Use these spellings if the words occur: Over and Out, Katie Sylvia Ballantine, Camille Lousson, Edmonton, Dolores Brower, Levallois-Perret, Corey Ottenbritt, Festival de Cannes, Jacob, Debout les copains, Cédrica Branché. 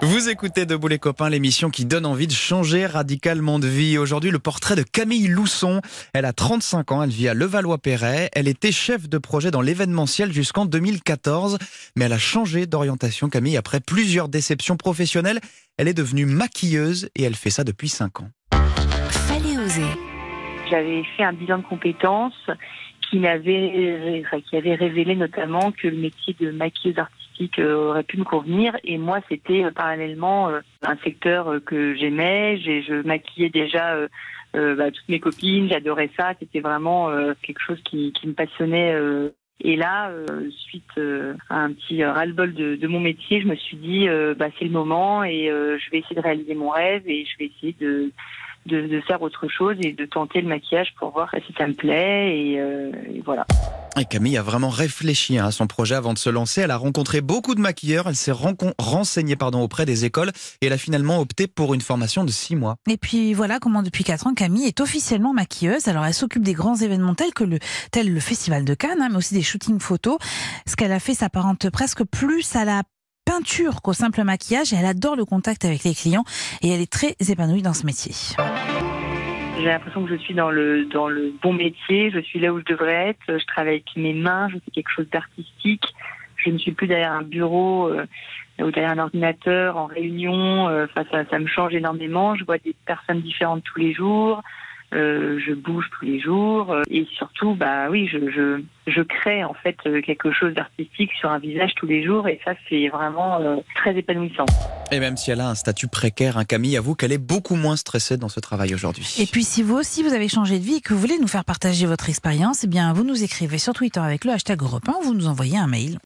Vous écoutez Debout les copains, l'émission qui donne envie de changer radicalement de vie. Aujourd'hui, le portrait de Camille Lousson. Elle a 35 ans, elle vit à Levallois-Perret. Elle était chef de projet dans l'événementiel jusqu'en 2014. Mais elle a changé d'orientation, Camille, après plusieurs déceptions professionnelles. Elle est devenue maquilleuse et elle fait ça depuis 5 ans. Fallait oser. J'avais fait un bilan de compétences qui avait révélé notamment que le métier de maquilleuse artistique aurait pu me convenir. Et moi, c'était parallèlement un secteur que j'aimais. Je maquillais déjà toutes mes copines, j'adorais ça. C'était vraiment quelque chose qui me passionnait. Et là, suite à un petit ras-le-bol de mon métier, je me suis dit c'est le moment et je vais essayer de réaliser mon rêve et je vais essayer de faire autre chose et de tenter le maquillage pour voir si ça me plaît et voilà. Et Camille a vraiment réfléchi à son projet avant de se lancer. Elle a rencontré beaucoup de maquilleurs, elle s'est renseignée auprès des écoles et elle a finalement opté pour une formation de 6 mois. Et puis voilà comment depuis 4 ans Camille est officiellement maquilleuse. Alors elle s'occupe des grands événements tels le Festival de Cannes, mais aussi des shootings photos. Ce qu'elle a fait s'apparente presque plus à la peinture qu'au simple maquillage. Elle adore le contact avec les clients et elle est très épanouie dans ce métier. J'ai l'impression que je suis dans le bon métier, je suis là où je devrais être, je travaille avec mes mains, je fais quelque chose d'artistique, je ne suis plus derrière un bureau ou derrière un ordinateur en réunion, ça me change énormément, je vois des personnes différentes tous les jours, je bouge tous les jours et surtout je crée en fait quelque chose d'artistique sur un visage tous les jours et ça c'est vraiment très épanouissant. Et même si elle a un statut précaire, Camille avoue qu'elle est beaucoup moins stressée dans ce travail aujourd'hui. Et puis si vous aussi vous avez changé de vie et que vous voulez nous faire partager votre expérience, eh bien vous nous écrivez sur Twitter avec le hashtag Europe 1 ou vous nous envoyez un mail.